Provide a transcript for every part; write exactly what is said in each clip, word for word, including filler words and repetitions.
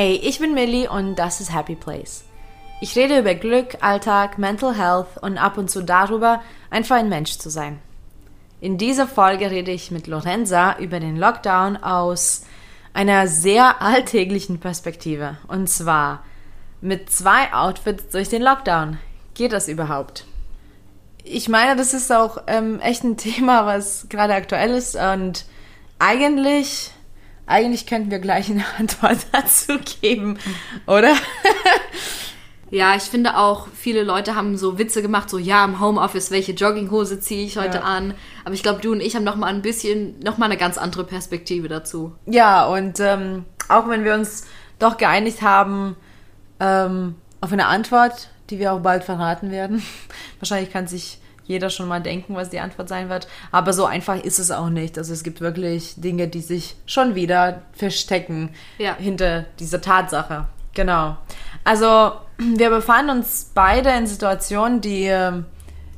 Hey, ich bin Millie und das ist Happy Place. Ich rede über Glück, Alltag, Mental Health und ab und zu darüber, einfach ein Mensch zu sein. In dieser Folge rede ich mit Lorenza über den Lockdown aus einer sehr alltäglichen Perspektive. Und zwar mit zwei Outfits durch den Lockdown. Geht das überhaupt? Ich meine, das ist auch ähm, echt ein Thema, was gerade aktuell ist und eigentlich... Eigentlich könnten wir gleich eine Antwort dazu geben, oder? Ja, ich finde auch, viele Leute haben so Witze gemacht, so ja, im Homeoffice, welche Jogginghose ziehe ich heute ja. an? Aber ich glaube, du und ich haben nochmal ein bisschen, nochmal eine ganz andere Perspektive dazu. Ja, und ähm, auch wenn wir uns doch geeinigt haben ähm, auf eine Antwort, die wir auch bald verraten werden. Wahrscheinlich kann sich... jeder schon mal denken, was die Antwort sein wird. Aber so einfach ist es auch nicht. Also es gibt wirklich Dinge, die sich schon wieder verstecken ja. hinter dieser Tatsache. Genau. Also wir befanden uns beide in Situationen, die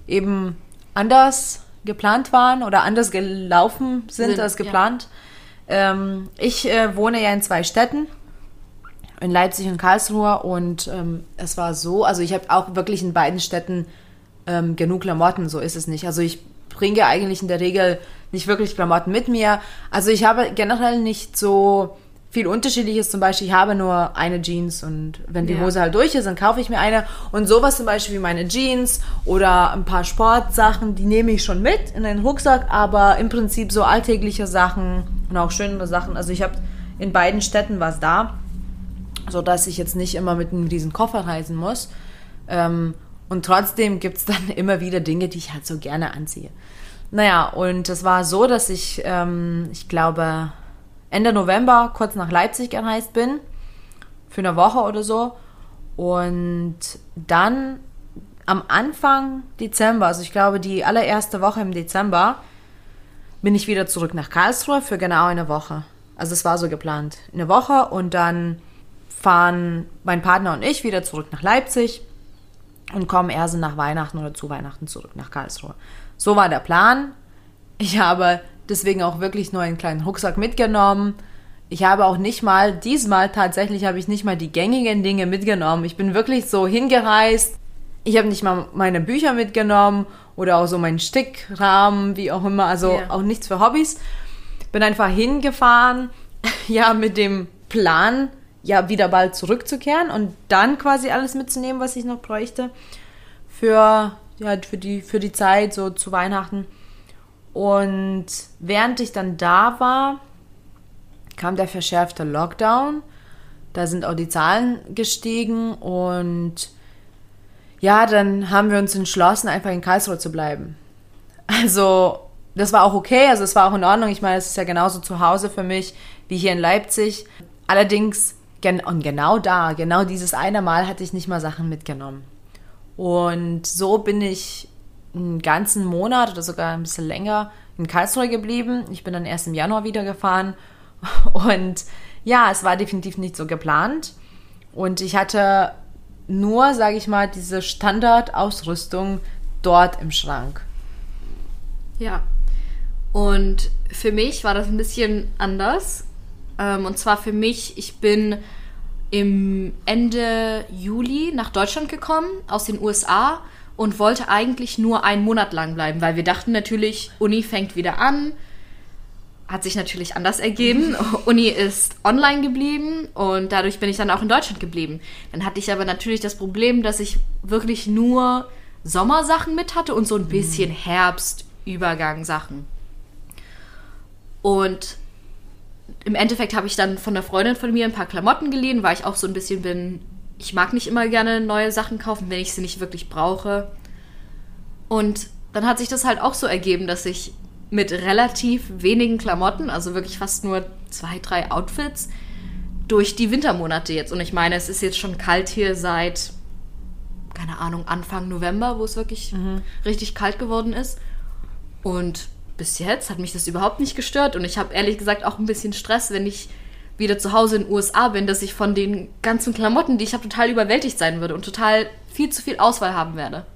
eben anders geplant waren oder anders gelaufen sind, sind als geplant. Ja. Ähm, ich äh, wohne ja in zwei Städten, in Leipzig und Karlsruhe. Und ähm, es war so, also ich habe auch wirklich in beiden Städten Ähm, genug Klamotten, so ist es nicht. Also ich bringe eigentlich in der Regel nicht wirklich Klamotten mit mir. Also ich habe generell nicht so viel Unterschiedliches. Zum Beispiel, ich habe nur eine Jeans und wenn die ja. Hose halt durch ist, dann kaufe ich mir eine. Und sowas zum Beispiel wie meine Jeans oder ein paar Sportsachen, die nehme ich schon mit in den Rucksack, aber im Prinzip so alltägliche Sachen und auch schönere Sachen. Also ich habe in beiden Städten was da, sodass ich jetzt nicht immer mit einem riesen Koffer reisen muss. Ähm, Und trotzdem gibt's dann immer wieder Dinge, die ich halt so gerne anziehe. Naja, und es war so, dass ich, ähm, ich glaube, Ende November kurz nach Leipzig gereist bin. Für eine Woche oder so. Und dann am Anfang Dezember, also ich glaube, die allererste Woche im Dezember, bin ich wieder zurück nach Karlsruhe für genau eine Woche. Also es war so geplant. Eine Woche und dann fahren mein Partner und ich wieder zurück nach Leipzig. Und kommen erst nach Weihnachten oder zu Weihnachten zurück nach Karlsruhe. So war der Plan. Ich habe deswegen auch wirklich nur einen kleinen Rucksack mitgenommen. Ich habe auch nicht mal, diesmal tatsächlich habe ich nicht mal die gängigen Dinge mitgenommen. Ich bin wirklich so hingereist. Ich habe nicht mal meine Bücher mitgenommen oder auch so meinen Stickrahmen, wie auch immer. Also yeah. auch nichts für Hobbys. Bin einfach hingefahren, ja, mit dem Plan, ja, wieder bald zurückzukehren und dann quasi alles mitzunehmen, was ich noch bräuchte für, ja, für, die, für die Zeit, so zu Weihnachten. Und während ich dann da war, kam der verschärfte Lockdown. Da sind auch die Zahlen gestiegen und ja, dann haben wir uns entschlossen, einfach in Karlsruhe zu bleiben. Also das war auch okay, also es war auch in Ordnung. Ich meine, es ist ja genauso zu Hause für mich wie hier in Leipzig. Allerdings und genau da, genau dieses eine Mal hatte ich nicht mal Sachen mitgenommen. Und so bin ich einen ganzen Monat oder sogar ein bisschen länger in Karlsruhe geblieben. Ich bin dann erst im Januar wieder gefahren und ja, es war definitiv nicht so geplant. Und ich hatte nur, sage ich mal, diese Standardausrüstung dort im Schrank. Ja, und für mich war das ein bisschen anders. Und zwar für mich, ich bin im Ende Juli nach Deutschland gekommen, aus den U S A und wollte eigentlich nur einen Monat lang bleiben, weil wir dachten natürlich, Uni fängt wieder an, hat sich natürlich anders ergeben. Uni ist online geblieben und dadurch bin ich dann auch in Deutschland geblieben. Dann hatte ich aber natürlich das Problem, dass ich wirklich nur Sommersachen mit hatte und so ein bisschen Herbstübergangssachen. Und im Endeffekt habe ich dann von einer Freundin von mir ein paar Klamotten geliehen, weil ich auch so ein bisschen bin, ich mag nicht immer gerne neue Sachen kaufen, wenn ich sie nicht wirklich brauche. Und dann hat sich das halt auch so ergeben, dass ich mit relativ wenigen Klamotten, also wirklich fast nur zwei, drei Outfits, durch die Wintermonate jetzt. Und ich meine, es ist jetzt schon kalt hier seit, keine Ahnung, Anfang November, wo es wirklich mhm. richtig kalt geworden ist. Und bis jetzt hat mich das überhaupt nicht gestört und ich habe ehrlich gesagt auch ein bisschen Stress, wenn ich wieder zu Hause in den U S A bin, dass ich von den ganzen Klamotten, die ich habe, total überwältigt sein würde und total viel zu viel Auswahl haben werde.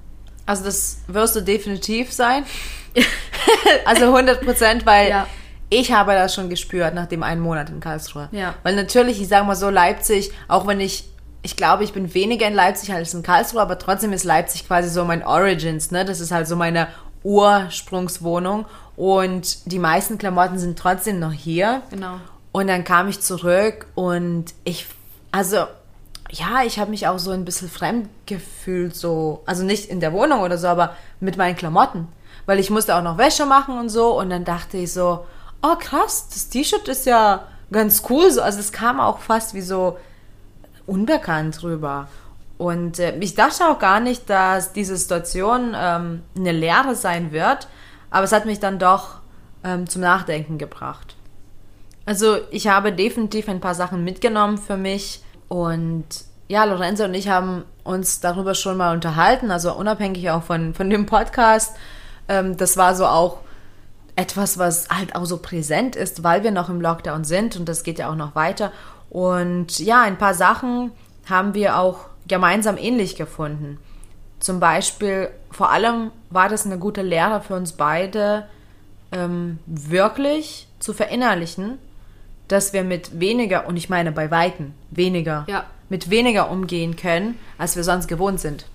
Also das wirst du definitiv sein. Also hundert Prozent, weil ja. Ich habe das schon gespürt nach dem einen Monat in Karlsruhe. Ja. Weil natürlich, ich sage mal so, Leipzig, auch wenn ich, ich glaube, ich bin weniger in Leipzig als in Karlsruhe, aber trotzdem ist Leipzig quasi so mein Origins, ne? Das ist halt so meine Ursprungswohnung und die meisten Klamotten sind trotzdem noch hier. Genau. Und dann kam ich zurück und ich, also... Ja, ich habe mich auch so ein bisschen fremd gefühlt, so, also nicht in der Wohnung oder so, aber mit meinen Klamotten, weil ich musste auch noch Wäsche machen und so und dann dachte ich so, oh krass, das T-Shirt ist ja ganz cool, so, also es kam auch fast wie so unbekannt rüber und äh, ich dachte auch gar nicht, dass diese Situation ähm, eine Lehre sein wird, aber es hat mich dann doch ähm, zum Nachdenken gebracht. Also ich habe definitiv ein paar Sachen mitgenommen für mich. Und ja, Lorenza und ich haben uns darüber schon mal unterhalten, also unabhängig auch von, von dem Podcast. Ähm, das war so auch etwas, was halt auch so präsent ist, weil wir noch im Lockdown sind und das geht ja auch noch weiter. Und ja, ein paar Sachen haben wir auch gemeinsam ähnlich gefunden. Zum Beispiel, vor allem war das eine gute Lehre für uns beide, ähm, wirklich zu verinnerlichen, dass wir mit weniger, und ich meine bei Weitem, weniger, ja. mit weniger umgehen können, als wir sonst gewohnt sind.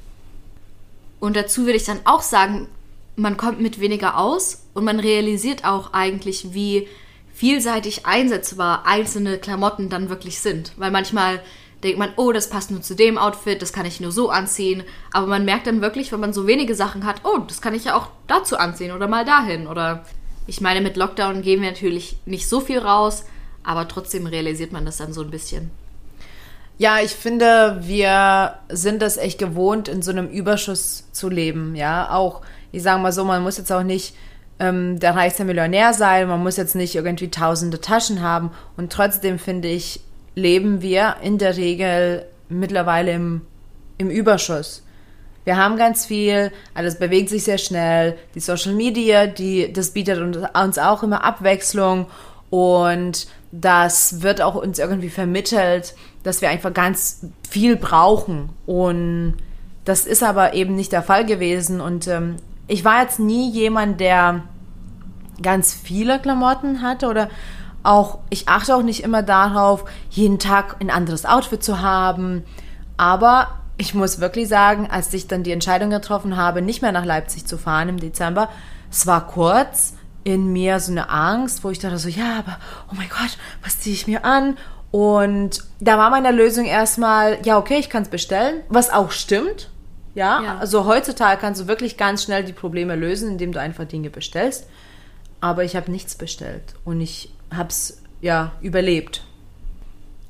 Und dazu würde ich dann auch sagen, man kommt mit weniger aus und man realisiert auch eigentlich, wie vielseitig einsetzbar einzelne Klamotten dann wirklich sind. Weil manchmal denkt man, oh, das passt nur zu dem Outfit, das kann ich nur so anziehen. Aber man merkt dann wirklich, wenn man so wenige Sachen hat, oh, das kann ich ja auch dazu anziehen oder mal dahin. Oder ich meine, mit Lockdown gehen wir natürlich nicht so viel raus, aber trotzdem realisiert man das dann so ein bisschen. Ja, ich finde, wir sind das echt gewohnt, in so einem Überschuss zu leben. Ja, auch, ich sage mal so, man muss jetzt auch nicht ähm, der reichste Millionär sein, man muss jetzt nicht irgendwie tausende Taschen haben. Und trotzdem, finde ich, leben wir in der Regel mittlerweile im, im Überschuss. Wir haben ganz viel, alles bewegt sich sehr schnell. Die Social Media, die, das bietet uns auch immer Abwechslung. Und das wird auch uns irgendwie vermittelt, dass wir einfach ganz viel brauchen. Und das ist aber eben nicht der Fall gewesen. Und ähm, ich war jetzt nie jemand, der ganz viele Klamotten hatte. Oder auch, ich achte auch nicht immer darauf, jeden Tag ein anderes Outfit zu haben. Aber ich muss wirklich sagen, als ich dann die Entscheidung getroffen habe, nicht mehr nach Leipzig zu fahren im Dezember, es war kurz in mir so eine Angst, wo ich dachte so, ja, aber oh mein Gott, was ziehe ich mir an? Und da war meine Lösung erstmal, ja, okay, ich kann es bestellen, was auch stimmt. Ja, ja, also heutzutage kannst du wirklich ganz schnell die Probleme lösen, indem du einfach Dinge bestellst. Aber ich habe nichts bestellt und ich habe es, ja, überlebt.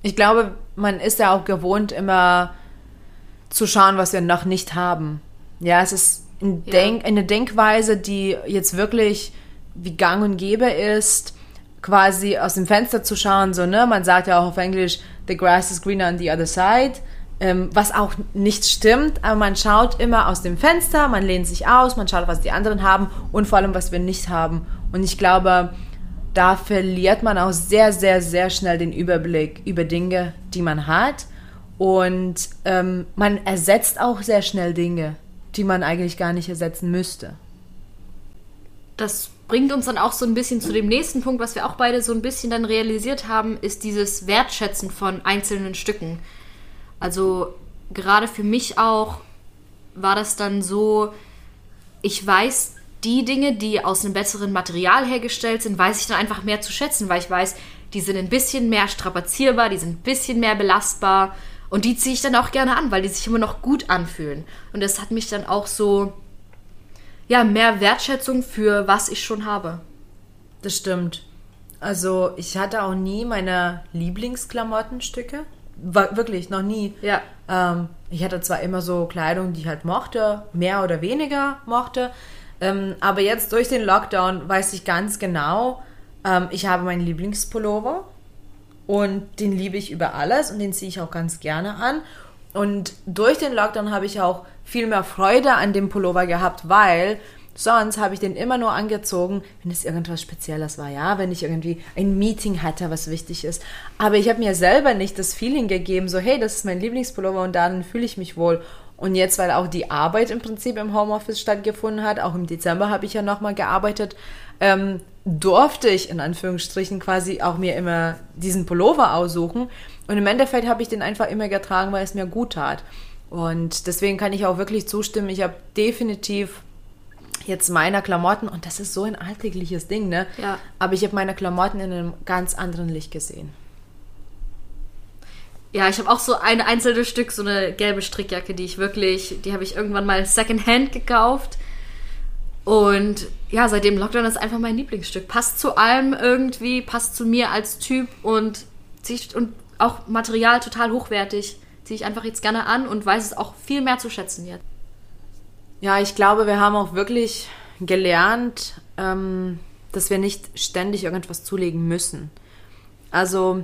Ich glaube, man ist ja auch gewohnt, immer zu schauen, was wir noch nicht haben. Ja, es ist ein Denk- ja. eine Denkweise, die jetzt wirklich wie gang und gäbe ist, quasi aus dem Fenster zu schauen, so, ne, man sagt ja auch auf Englisch, the grass is greener on the other side, ähm, was auch nicht stimmt, aber man schaut immer aus dem Fenster, man lehnt sich aus, man schaut, was die anderen haben und vor allem, was wir nicht haben. Und ich glaube, da verliert man auch sehr, sehr, sehr schnell den Überblick über Dinge, die man hat und ähm, man ersetzt auch sehr schnell Dinge, die man eigentlich gar nicht ersetzen müsste. Das bringt uns dann auch so ein bisschen zu dem nächsten Punkt, was wir auch beide so ein bisschen dann realisiert haben, ist dieses Wertschätzen von einzelnen Stücken. Also gerade für mich auch war das dann so, ich weiß, die Dinge, die aus einem besseren Material hergestellt sind, weiß ich dann einfach mehr zu schätzen, weil ich weiß, die sind ein bisschen mehr strapazierbar, die sind ein bisschen mehr belastbar und die ziehe ich dann auch gerne an, weil die sich immer noch gut anfühlen. Und das hat mich dann auch so... ja, mehr Wertschätzung für was ich schon habe. Das stimmt. Also ich hatte auch nie meine Lieblingsklamottenstücke. Wirklich, noch nie. Ja. Ähm, ich hatte zwar immer so Kleidung, die ich halt mochte, mehr oder weniger mochte, ähm, aber jetzt durch den Lockdown weiß ich ganz genau, ähm, ich habe meinen Lieblingspullover und den liebe ich über alles und den ziehe ich auch ganz gerne an. Und durch den Lockdown habe ich auch viel mehr Freude an dem Pullover gehabt, weil sonst habe ich den immer nur angezogen, wenn es irgendwas Spezielles war, ja, wenn ich irgendwie ein Meeting hatte, was wichtig ist. Aber ich habe mir selber nicht das Feeling gegeben, so hey, das ist mein Lieblingspullover und darin fühle ich mich wohl. Und jetzt, weil auch die Arbeit im Prinzip im Homeoffice stattgefunden hat, auch im Dezember habe ich ja nochmal gearbeitet, ähm, durfte ich in Anführungsstrichen quasi auch mir immer diesen Pullover aussuchen. Und im Endeffekt habe ich den einfach immer getragen, weil es mir gut tat. Und deswegen kann ich auch wirklich zustimmen. Ich habe definitiv jetzt meine Klamotten, und das ist so ein alltägliches Ding, ne? Ja. Aber ich habe meine Klamotten in einem ganz anderen Licht gesehen. Ja, ich habe auch so ein einzelnes Stück, so eine gelbe Strickjacke, die ich wirklich, die habe ich irgendwann mal Secondhand gekauft. Und ja, seit dem Lockdown ist einfach mein Lieblingsstück. Passt zu allem irgendwie, passt zu mir als Typ und, zieht, und auch Material total hochwertig. Ziehe ich einfach jetzt gerne an und weiß es auch viel mehr zu schätzen jetzt. Ja, ich glaube, wir haben auch wirklich gelernt, ähm, dass wir nicht ständig irgendwas zulegen müssen. Also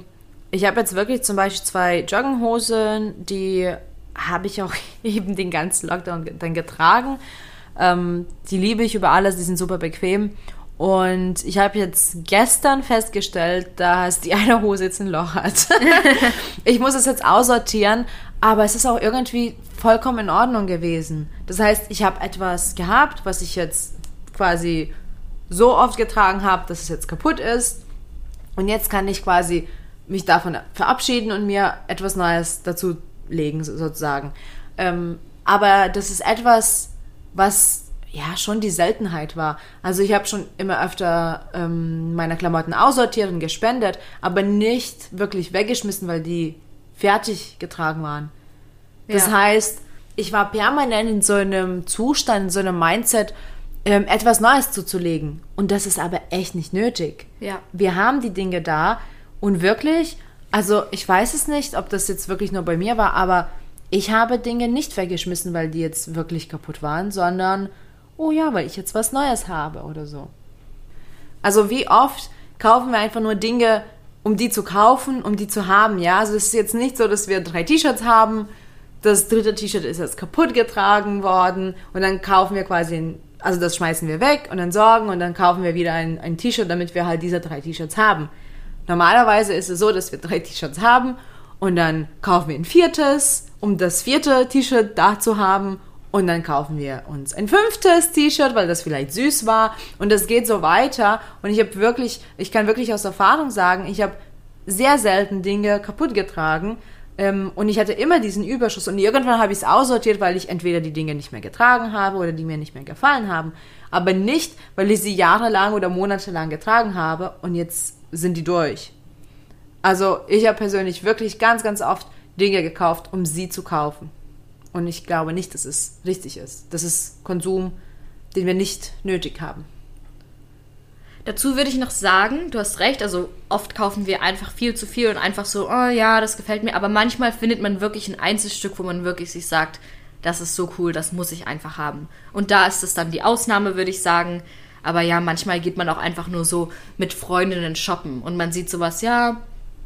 ich habe jetzt wirklich zum Beispiel zwei Jogginghosen, die habe ich auch eben den ganzen Lockdown dann getragen. Ähm, die liebe ich über alles, die sind super bequem. Und ich habe jetzt gestern festgestellt, dass die eine Hose jetzt ein Loch hat. Ich muss es jetzt aussortieren, aber es ist auch irgendwie vollkommen in Ordnung gewesen. Das heißt, ich habe etwas gehabt, was ich jetzt quasi so oft getragen habe, dass es jetzt kaputt ist. Und jetzt kann ich quasi mich davon verabschieden und mir etwas Neues dazu legen, sozusagen. Ähm, aber das ist etwas, was ja schon die Seltenheit war. Also ich habe schon immer öfter ähm, meine Klamotten aussortiert und gespendet, aber nicht wirklich weggeschmissen, weil die fertig getragen waren. Das ja. heißt, ich war permanent in so einem Zustand, in so einem Mindset, ähm, etwas Neues zuzulegen. Und das ist aber echt nicht nötig. Ja. Wir haben die Dinge da. Und wirklich, also ich weiß es nicht, ob das jetzt wirklich nur bei mir war, aber ich habe Dinge nicht weggeschmissen, weil die jetzt wirklich kaputt waren, sondern, oh ja, weil ich jetzt was Neues habe oder so. Also wie oft kaufen wir einfach nur Dinge, um die zu kaufen, um die zu haben, ja? Also es ist jetzt nicht so, dass wir drei T-Shirts haben, das dritte T-Shirt ist jetzt kaputt getragen worden und dann kaufen wir quasi ein, also das schmeißen wir weg und dann sorgen und dann kaufen wir wieder ein, ein T-Shirt, damit wir halt diese drei T-Shirts haben. Normalerweise ist es so, dass wir drei T-Shirts haben und dann kaufen wir ein viertes, um das vierte T-Shirt da zu haben und dann kaufen wir uns ein fünftes T-Shirt, weil das vielleicht süß war und das geht so weiter und ich habe wirklich, ich kann wirklich aus Erfahrung sagen, ich habe sehr selten Dinge kaputt getragen ähm, und ich hatte immer diesen Überschuss und irgendwann habe ich es aussortiert, weil ich entweder die Dinge nicht mehr getragen habe oder die mir nicht mehr gefallen haben, aber nicht, weil ich sie jahrelang oder monatelang getragen habe und jetzt sind die durch. Also ich habe persönlich wirklich ganz, ganz oft Dinge gekauft, um sie zu kaufen. Und ich glaube nicht, dass es richtig ist. Das ist Konsum, den wir nicht nötig haben. Dazu würde ich noch sagen, du hast recht, also oft kaufen wir einfach viel zu viel und einfach so, oh ja, das gefällt mir. Aber manchmal findet man wirklich ein Einzelstück, wo man wirklich sich sagt, das ist so cool, das muss ich einfach haben. Und da ist es dann die Ausnahme, würde ich sagen. Aber ja, manchmal geht man auch einfach nur so mit Freundinnen shoppen und man sieht sowas, ja,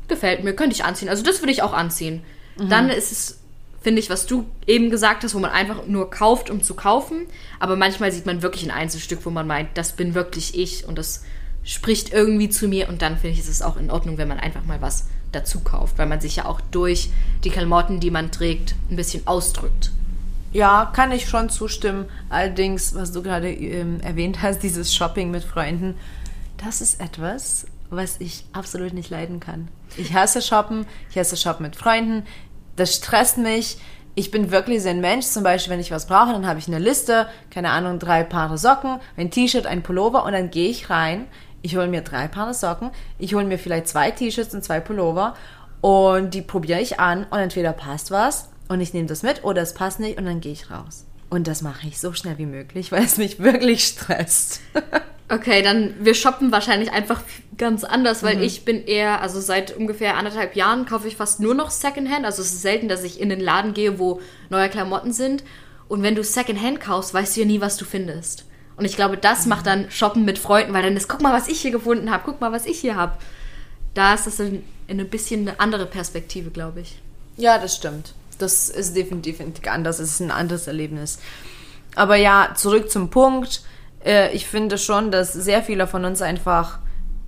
gefällt mir, könnte ich anziehen. Also das würde ich auch anziehen. Mhm. Dann ist es, finde ich, was du eben gesagt hast, wo man einfach nur kauft, um zu kaufen. Aber manchmal sieht man wirklich ein Einzelstück, wo man meint, das bin wirklich ich und das spricht irgendwie zu mir. Und dann, finde ich, ist es auch in Ordnung, wenn man einfach mal was dazu kauft, weil man sich ja auch durch die Klamotten, die man trägt, ein bisschen ausdrückt. Ja, kann ich schon zustimmen. Allerdings, was du gerade ähm, erwähnt hast, dieses Shopping mit Freunden, das ist etwas, was ich absolut nicht leiden kann. Ich hasse Shoppen, ich hasse Shoppen mit Freunden, das stresst mich. Ich bin wirklich so ein Mensch, zum Beispiel, wenn ich was brauche, dann habe ich eine Liste, keine Ahnung, drei Paare Socken, ein T-Shirt, ein Pullover und dann gehe ich rein, ich hole mir drei Paare Socken, ich hole mir vielleicht zwei T-Shirts und zwei Pullover und die probiere ich an und entweder passt was, und ich nehme das mit oder es passt nicht und dann gehe ich raus. Und das mache ich so schnell wie möglich, weil es mich wirklich stresst. Okay, dann wir shoppen wahrscheinlich einfach ganz anders, weil mhm. ich bin eher, also seit ungefähr anderthalb Jahren kaufe ich fast nur noch Secondhand. Also es ist selten, dass ich in den Laden gehe, wo neue Klamotten sind. Und wenn du Secondhand kaufst, weißt du ja nie, was du findest. Und ich glaube, das mhm. macht dann Shoppen mit Freunden, weil dann ist, guck mal, was ich hier gefunden habe, guck mal, was ich hier habe. Da ist das in, in ein bisschen eine andere Perspektive, glaube ich. Ja, das stimmt. Das ist definitiv anders, es ist ein anderes Erlebnis. Aber ja, zurück zum Punkt. Ich finde schon, dass sehr viele von uns einfach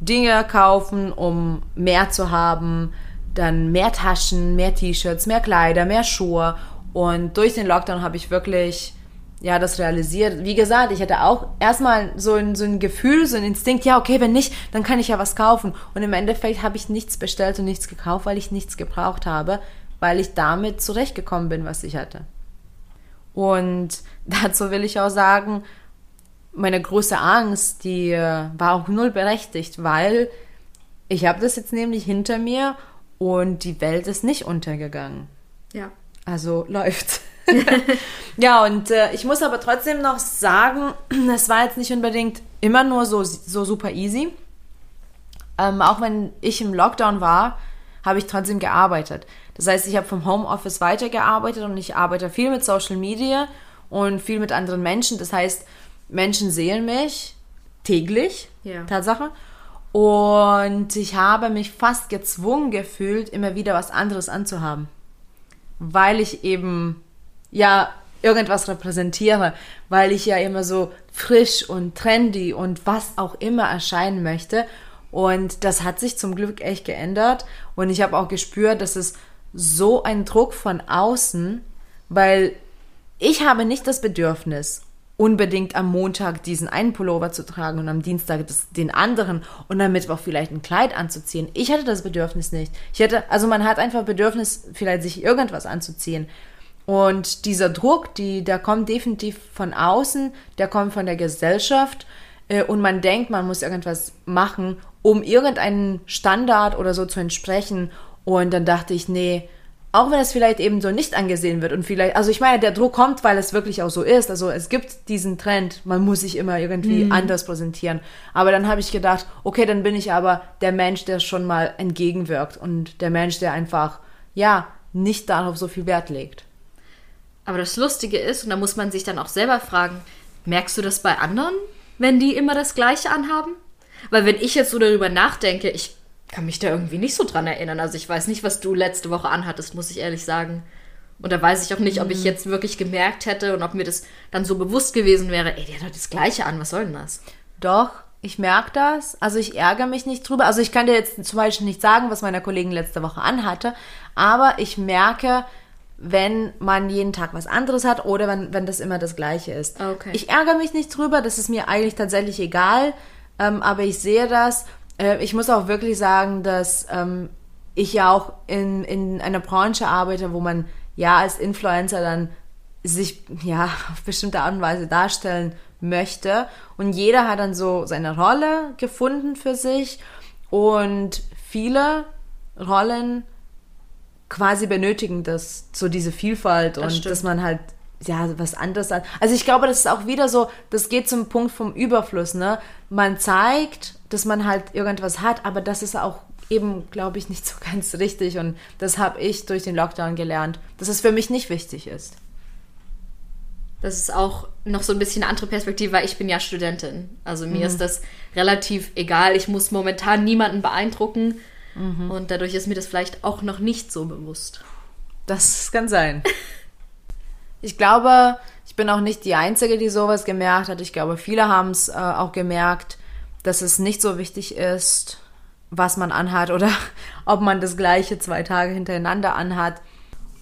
Dinge kaufen, um mehr zu haben, dann mehr Taschen, mehr T-Shirts, mehr Kleider, mehr Schuhe Und durch den Lockdown habe ich wirklich, ja, das realisiert. Wie gesagt, ich hatte auch erstmal so ein, so ein Gefühl, so ein Instinkt, ja, okay, wenn nicht, dann kann ich ja was kaufen. Und im Endeffekt habe ich nichts bestellt und nichts gekauft, weil ich nichts gebraucht habe, weil ich damit zurechtgekommen bin, was ich hatte. Und dazu will ich auch sagen, meine große Angst, die war auch null berechtigt, weil ich habe das jetzt nämlich hinter mir und die Welt ist nicht untergegangen. Ja. Also läuft. Ja, und äh, ich muss aber trotzdem noch sagen, das war jetzt nicht unbedingt immer nur so, so super easy. Ähm, auch wenn ich im Lockdown war, habe ich trotzdem gearbeitet. Das heißt, ich habe vom Homeoffice weitergearbeitet und ich arbeite viel mit Social Media und viel mit anderen Menschen. Das heißt, Menschen sehen mich täglich, ja. Tatsache. Und ich habe mich fast gezwungen gefühlt, immer wieder was anderes anzuhaben. Weil ich eben, ja, irgendwas repräsentiere. Weil ich ja immer so frisch und trendy und was auch immer erscheinen möchte. Und das hat sich zum Glück echt geändert. Und ich habe auch gespürt, dass es so ein Druck von außen, weil ich habe nicht das Bedürfnis, unbedingt am Montag diesen einen Pullover zu tragen und am Dienstag das, den anderen und am Mittwoch vielleicht ein Kleid anzuziehen. Ich hatte das Bedürfnis nicht. Ich hätte, also man hat einfach Bedürfnis, vielleicht sich irgendwas anzuziehen. Und dieser Druck, die, der kommt definitiv von außen, der kommt von der Gesellschaft äh, und man denkt, man muss irgendwas machen, um irgendeinen Standard oder so zu entsprechen. Und dann dachte ich, nee, auch wenn es vielleicht eben so nicht angesehen wird und vielleicht, also ich meine, der Druck kommt, weil es wirklich auch so ist, also es gibt diesen Trend, man muss sich immer irgendwie mm. anders präsentieren, aber dann habe ich gedacht, okay, dann bin ich aber der Mensch, der schon mal entgegenwirkt und der Mensch, der einfach, ja, nicht darauf so viel Wert legt. Aber das Lustige ist, und da muss man sich dann auch selber fragen, merkst du das bei anderen, wenn die immer das Gleiche anhaben? Weil wenn ich jetzt so darüber nachdenke, ich kann mich da irgendwie nicht so dran erinnern. Also ich weiß nicht, was du letzte Woche anhattest, muss ich ehrlich sagen. Und da weiß ich auch nicht, ob ich jetzt wirklich gemerkt hätte und ob mir das dann so bewusst gewesen wäre, ey, der hat doch das Gleiche an, was soll denn das? Doch, ich merke das. Also ich ärgere mich nicht drüber. Also ich kann dir jetzt zum Beispiel nicht sagen, was meine Kollegen letzte Woche anhatte, aber ich merke, wenn man jeden Tag was anderes hat oder wenn, wenn das immer das Gleiche ist. Okay. Ich ärgere mich nicht drüber, das ist mir eigentlich tatsächlich egal, ähm, aber ich sehe das. Ich muss auch wirklich sagen, dass ähm, ich ja auch in, in einer Branche arbeite, wo man ja als Influencer dann sich ja auf bestimmte Art und Weise darstellen möchte. Und jeder hat dann so seine Rolle gefunden für sich. Und viele Rollen quasi benötigen das, so diese Vielfalt das und stimmt. Dass man halt ja, was anderes hat. Also ich glaube, das ist auch wieder so, das geht zum Punkt vom Überfluss, ne? Man zeigt, dass man halt irgendwas hat, aber das ist auch eben, glaube ich, nicht so ganz richtig und das habe ich durch den Lockdown gelernt, dass es für mich nicht wichtig ist. Das ist auch noch so ein bisschen eine andere Perspektive, weil ich bin ja Studentin. Also mir mhm. ist das relativ egal. Ich muss momentan niemanden beeindrucken mhm. und dadurch ist mir das vielleicht auch noch nicht so bewusst. Das kann sein. Ich glaube, ich bin auch nicht die Einzige, die sowas gemerkt hat. Ich glaube, viele haben es äh, auch gemerkt, dass es nicht so wichtig ist, was man anhat oder ob man das Gleiche zwei Tage hintereinander anhat.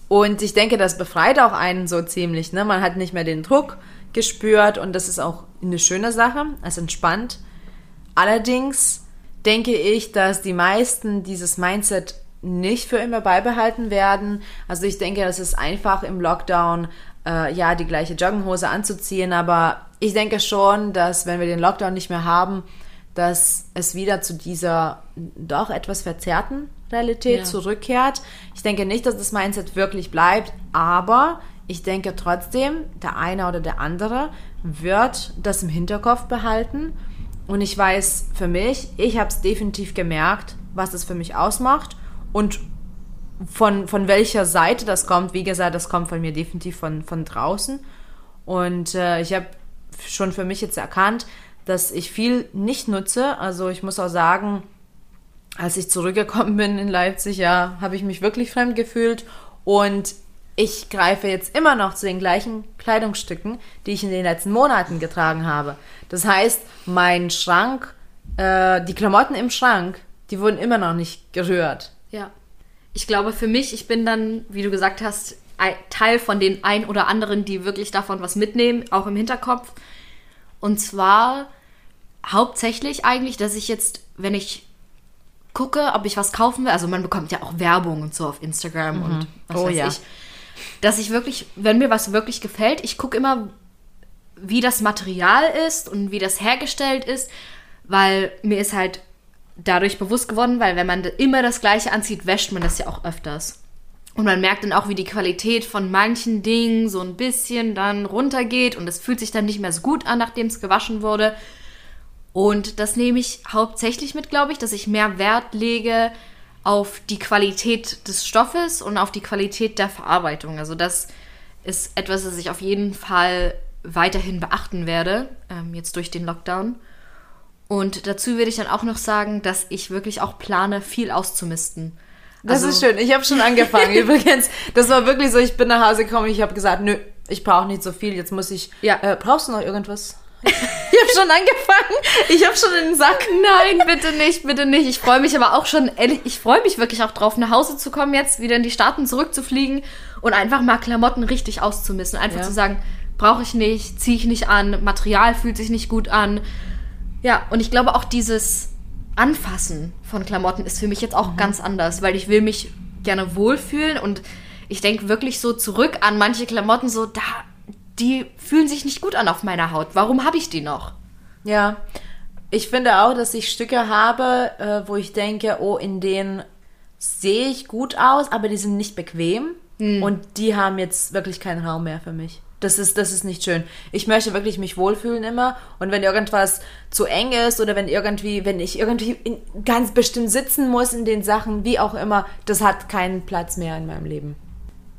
Und ich denke, das befreit auch einen so ziemlich, ne? Man hat nicht mehr den Druck gespürt und das ist auch eine schöne Sache, es entspannt. Allerdings denke ich, dass die meisten dieses Mindset nicht für immer beibehalten werden. Also ich denke, das ist einfach im Lockdown, äh, ja, die gleiche Jogginghose anzuziehen, aber ich denke schon, dass wenn wir den Lockdown nicht mehr haben, dass es wieder zu dieser doch etwas verzerrten Realität ja. zurückkehrt. Ich denke nicht, dass das Mindset wirklich bleibt, aber ich denke trotzdem, der eine oder der andere wird das im Hinterkopf behalten und ich weiß für mich, ich habe es definitiv gemerkt, was es für mich ausmacht. Und von, von welcher Seite das kommt, wie gesagt, das kommt von mir definitiv von, von draußen. Und äh, ich habe schon für mich jetzt erkannt, dass ich viel nicht nutze. Also ich muss auch sagen, als ich zurückgekommen bin in Leipzig, ja, habe ich mich wirklich fremd gefühlt. Und ich greife jetzt immer noch zu den gleichen Kleidungsstücken, die ich in den letzten Monaten getragen habe. Das heißt, mein Schrank, äh, die Klamotten im Schrank, die wurden immer noch nicht gerührt. Ja, ich glaube für mich, ich bin dann, wie du gesagt hast, Teil von den ein oder anderen, die wirklich davon was mitnehmen, auch im Hinterkopf. Und zwar hauptsächlich eigentlich, dass ich jetzt, wenn ich gucke, ob ich was kaufen will, also man bekommt ja auch Werbung und so auf Instagram mhm. und was oh, weiß ja. ich, dass ich wirklich, wenn mir was wirklich gefällt, ich gucke immer, wie das Material ist und wie das hergestellt ist, weil mir ist halt dadurch bewusst geworden, weil wenn man immer das Gleiche anzieht, wäscht man das ja auch öfters. Und man merkt dann auch, wie die Qualität von manchen Dingen so ein bisschen dann runtergeht und es fühlt sich dann nicht mehr so gut an, nachdem es gewaschen wurde. Und das nehme ich hauptsächlich mit, glaube ich, dass ich mehr Wert lege auf die Qualität des Stoffes und auf die Qualität der Verarbeitung. Also das ist etwas, das ich auf jeden Fall weiterhin beachten werde, ähm, jetzt durch den Lockdown. Und dazu würde ich dann auch noch sagen, dass ich wirklich auch plane, viel auszumisten. Das also, ist schön. Ich habe schon angefangen übrigens. Das war wirklich so, ich bin nach Hause gekommen, ich habe gesagt, nö, ich brauche nicht so viel, jetzt muss ich... Ja. Äh, brauchst du noch irgendwas? Ich habe schon angefangen. Ich habe schon in den Sack. Nein, bitte nicht, bitte nicht. Ich freue mich aber auch schon, ehrlich, ich freue mich wirklich auch drauf, nach Hause zu kommen jetzt, wieder in die Staaten zurückzufliegen und einfach mal Klamotten richtig auszumisten. Einfach ja. zu sagen, brauche ich nicht, ziehe ich nicht an, Material fühlt sich nicht gut an. Ja, und ich glaube auch dieses Anfassen von Klamotten ist für mich jetzt auch mhm. ganz anders, weil ich will mich gerne wohlfühlen und ich denke wirklich so zurück an manche Klamotten, so da, die fühlen sich nicht gut an auf meiner Haut. Warum habe ich die noch? Ja, ich finde auch, dass ich Stücke habe, äh, wo ich denke, oh, in denen sehe ich gut aus, aber die sind nicht bequem mhm. und die haben jetzt wirklich keinen Raum mehr für mich. Das ist, das ist nicht schön. Ich möchte wirklich mich wohlfühlen immer. Und wenn irgendwas zu eng ist oder wenn irgendwie, wenn ich irgendwie in, ganz bestimmt sitzen muss in den Sachen, wie auch immer, das hat keinen Platz mehr in meinem Leben.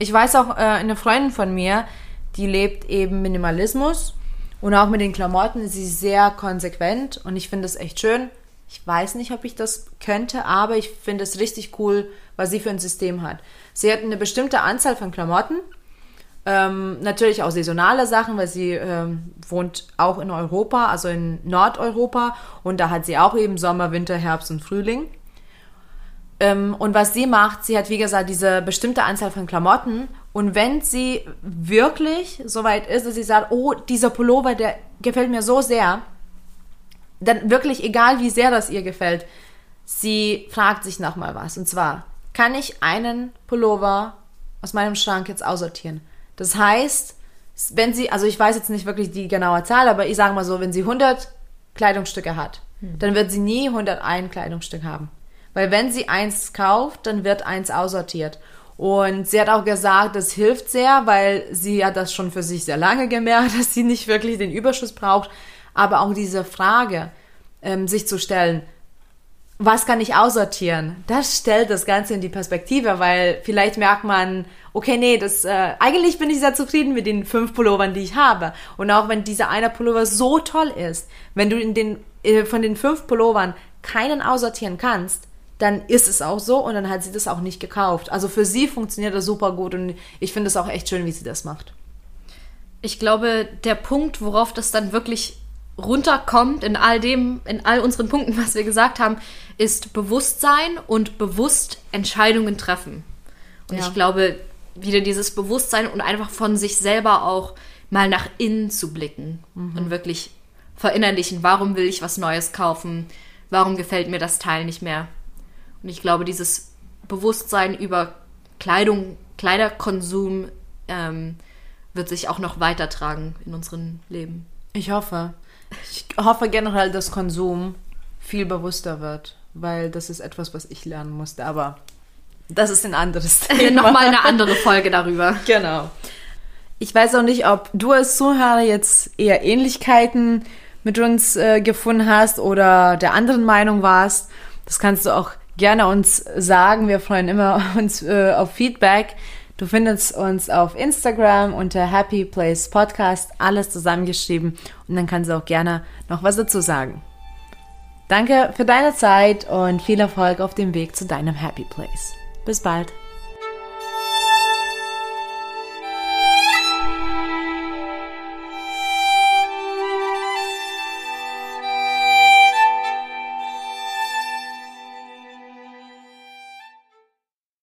Ich weiß auch, äh, eine Freundin von mir, die lebt eben Minimalismus und auch mit den Klamotten ist sie sehr konsequent und ich finde das echt schön. Ich weiß nicht, ob ich das könnte, aber ich finde es richtig cool, was sie für ein System hat. Sie hat eine bestimmte Anzahl von Klamotten. Ähm, natürlich auch saisonale Sachen, weil sie ähm, wohnt auch in Europa, also in Nordeuropa und da hat sie auch eben Sommer, Winter, Herbst und Frühling. Ähm, und was sie macht, sie hat wie gesagt diese bestimmte Anzahl von Klamotten und wenn sie wirklich soweit ist, dass sie sagt, oh, dieser Pullover, der gefällt mir so sehr, dann wirklich egal wie sehr das ihr gefällt, sie fragt sich nochmal was und zwar, kann ich einen Pullover aus meinem Schrank jetzt aussortieren? Das heißt, wenn sie, also ich weiß jetzt nicht wirklich die genaue Zahl, aber ich sage mal so, wenn sie hundert Kleidungsstücke hat, mhm. dann wird sie nie hunderteins Kleidungsstück haben. Weil wenn sie eins kauft, dann wird eins aussortiert. Und sie hat auch gesagt, das hilft sehr, weil sie hat das schon für sich sehr lange gemerkt, dass sie nicht wirklich den Überschuss braucht. Aber auch diese Frage, ähm, sich zu stellen, was kann ich aussortieren? Das stellt das Ganze in die Perspektive, weil vielleicht merkt man, okay, nee, das äh, eigentlich bin ich sehr zufrieden mit den fünf Pullovern, die ich habe. Und auch wenn dieser eine Pullover so toll ist, wenn du in den, äh, von den fünf Pullovern keinen aussortieren kannst, dann ist es auch so und dann hat sie das auch nicht gekauft. Also für sie funktioniert das super gut und ich finde es auch echt schön, wie sie das macht. Ich glaube, der Punkt, worauf das dann wirklich runterkommt in all dem, in all unseren Punkten, was wir gesagt haben, ist Bewusstsein und bewusst Entscheidungen treffen. Und ja. ich glaube, wieder dieses Bewusstsein und einfach von sich selber auch mal nach innen zu blicken mhm. und wirklich verinnerlichen, warum will ich was Neues kaufen, warum gefällt mir das Teil nicht mehr. Und ich glaube, dieses Bewusstsein über Kleidung, Kleiderkonsum ähm, wird sich auch noch weitertragen in unserem Leben. Ich hoffe. Ich hoffe generell, dass Konsum viel bewusster wird, weil das ist etwas, was ich lernen musste, aber das ist ein anderes Thema. Nochmal eine andere Folge darüber. Genau. Ich weiß auch nicht, ob du als Zuhörer jetzt eher Ähnlichkeiten mit uns äh, gefunden hast oder der anderen Meinung warst. Das kannst du auch gerne uns sagen. Wir freuen immer uns äh, auf Feedback. Du findest uns auf Instagram unter Happy Place Podcast, alles zusammengeschrieben und dann kannst du auch gerne noch was dazu sagen. Danke für deine Zeit und viel Erfolg auf dem Weg zu deinem Happy Place. Bis bald.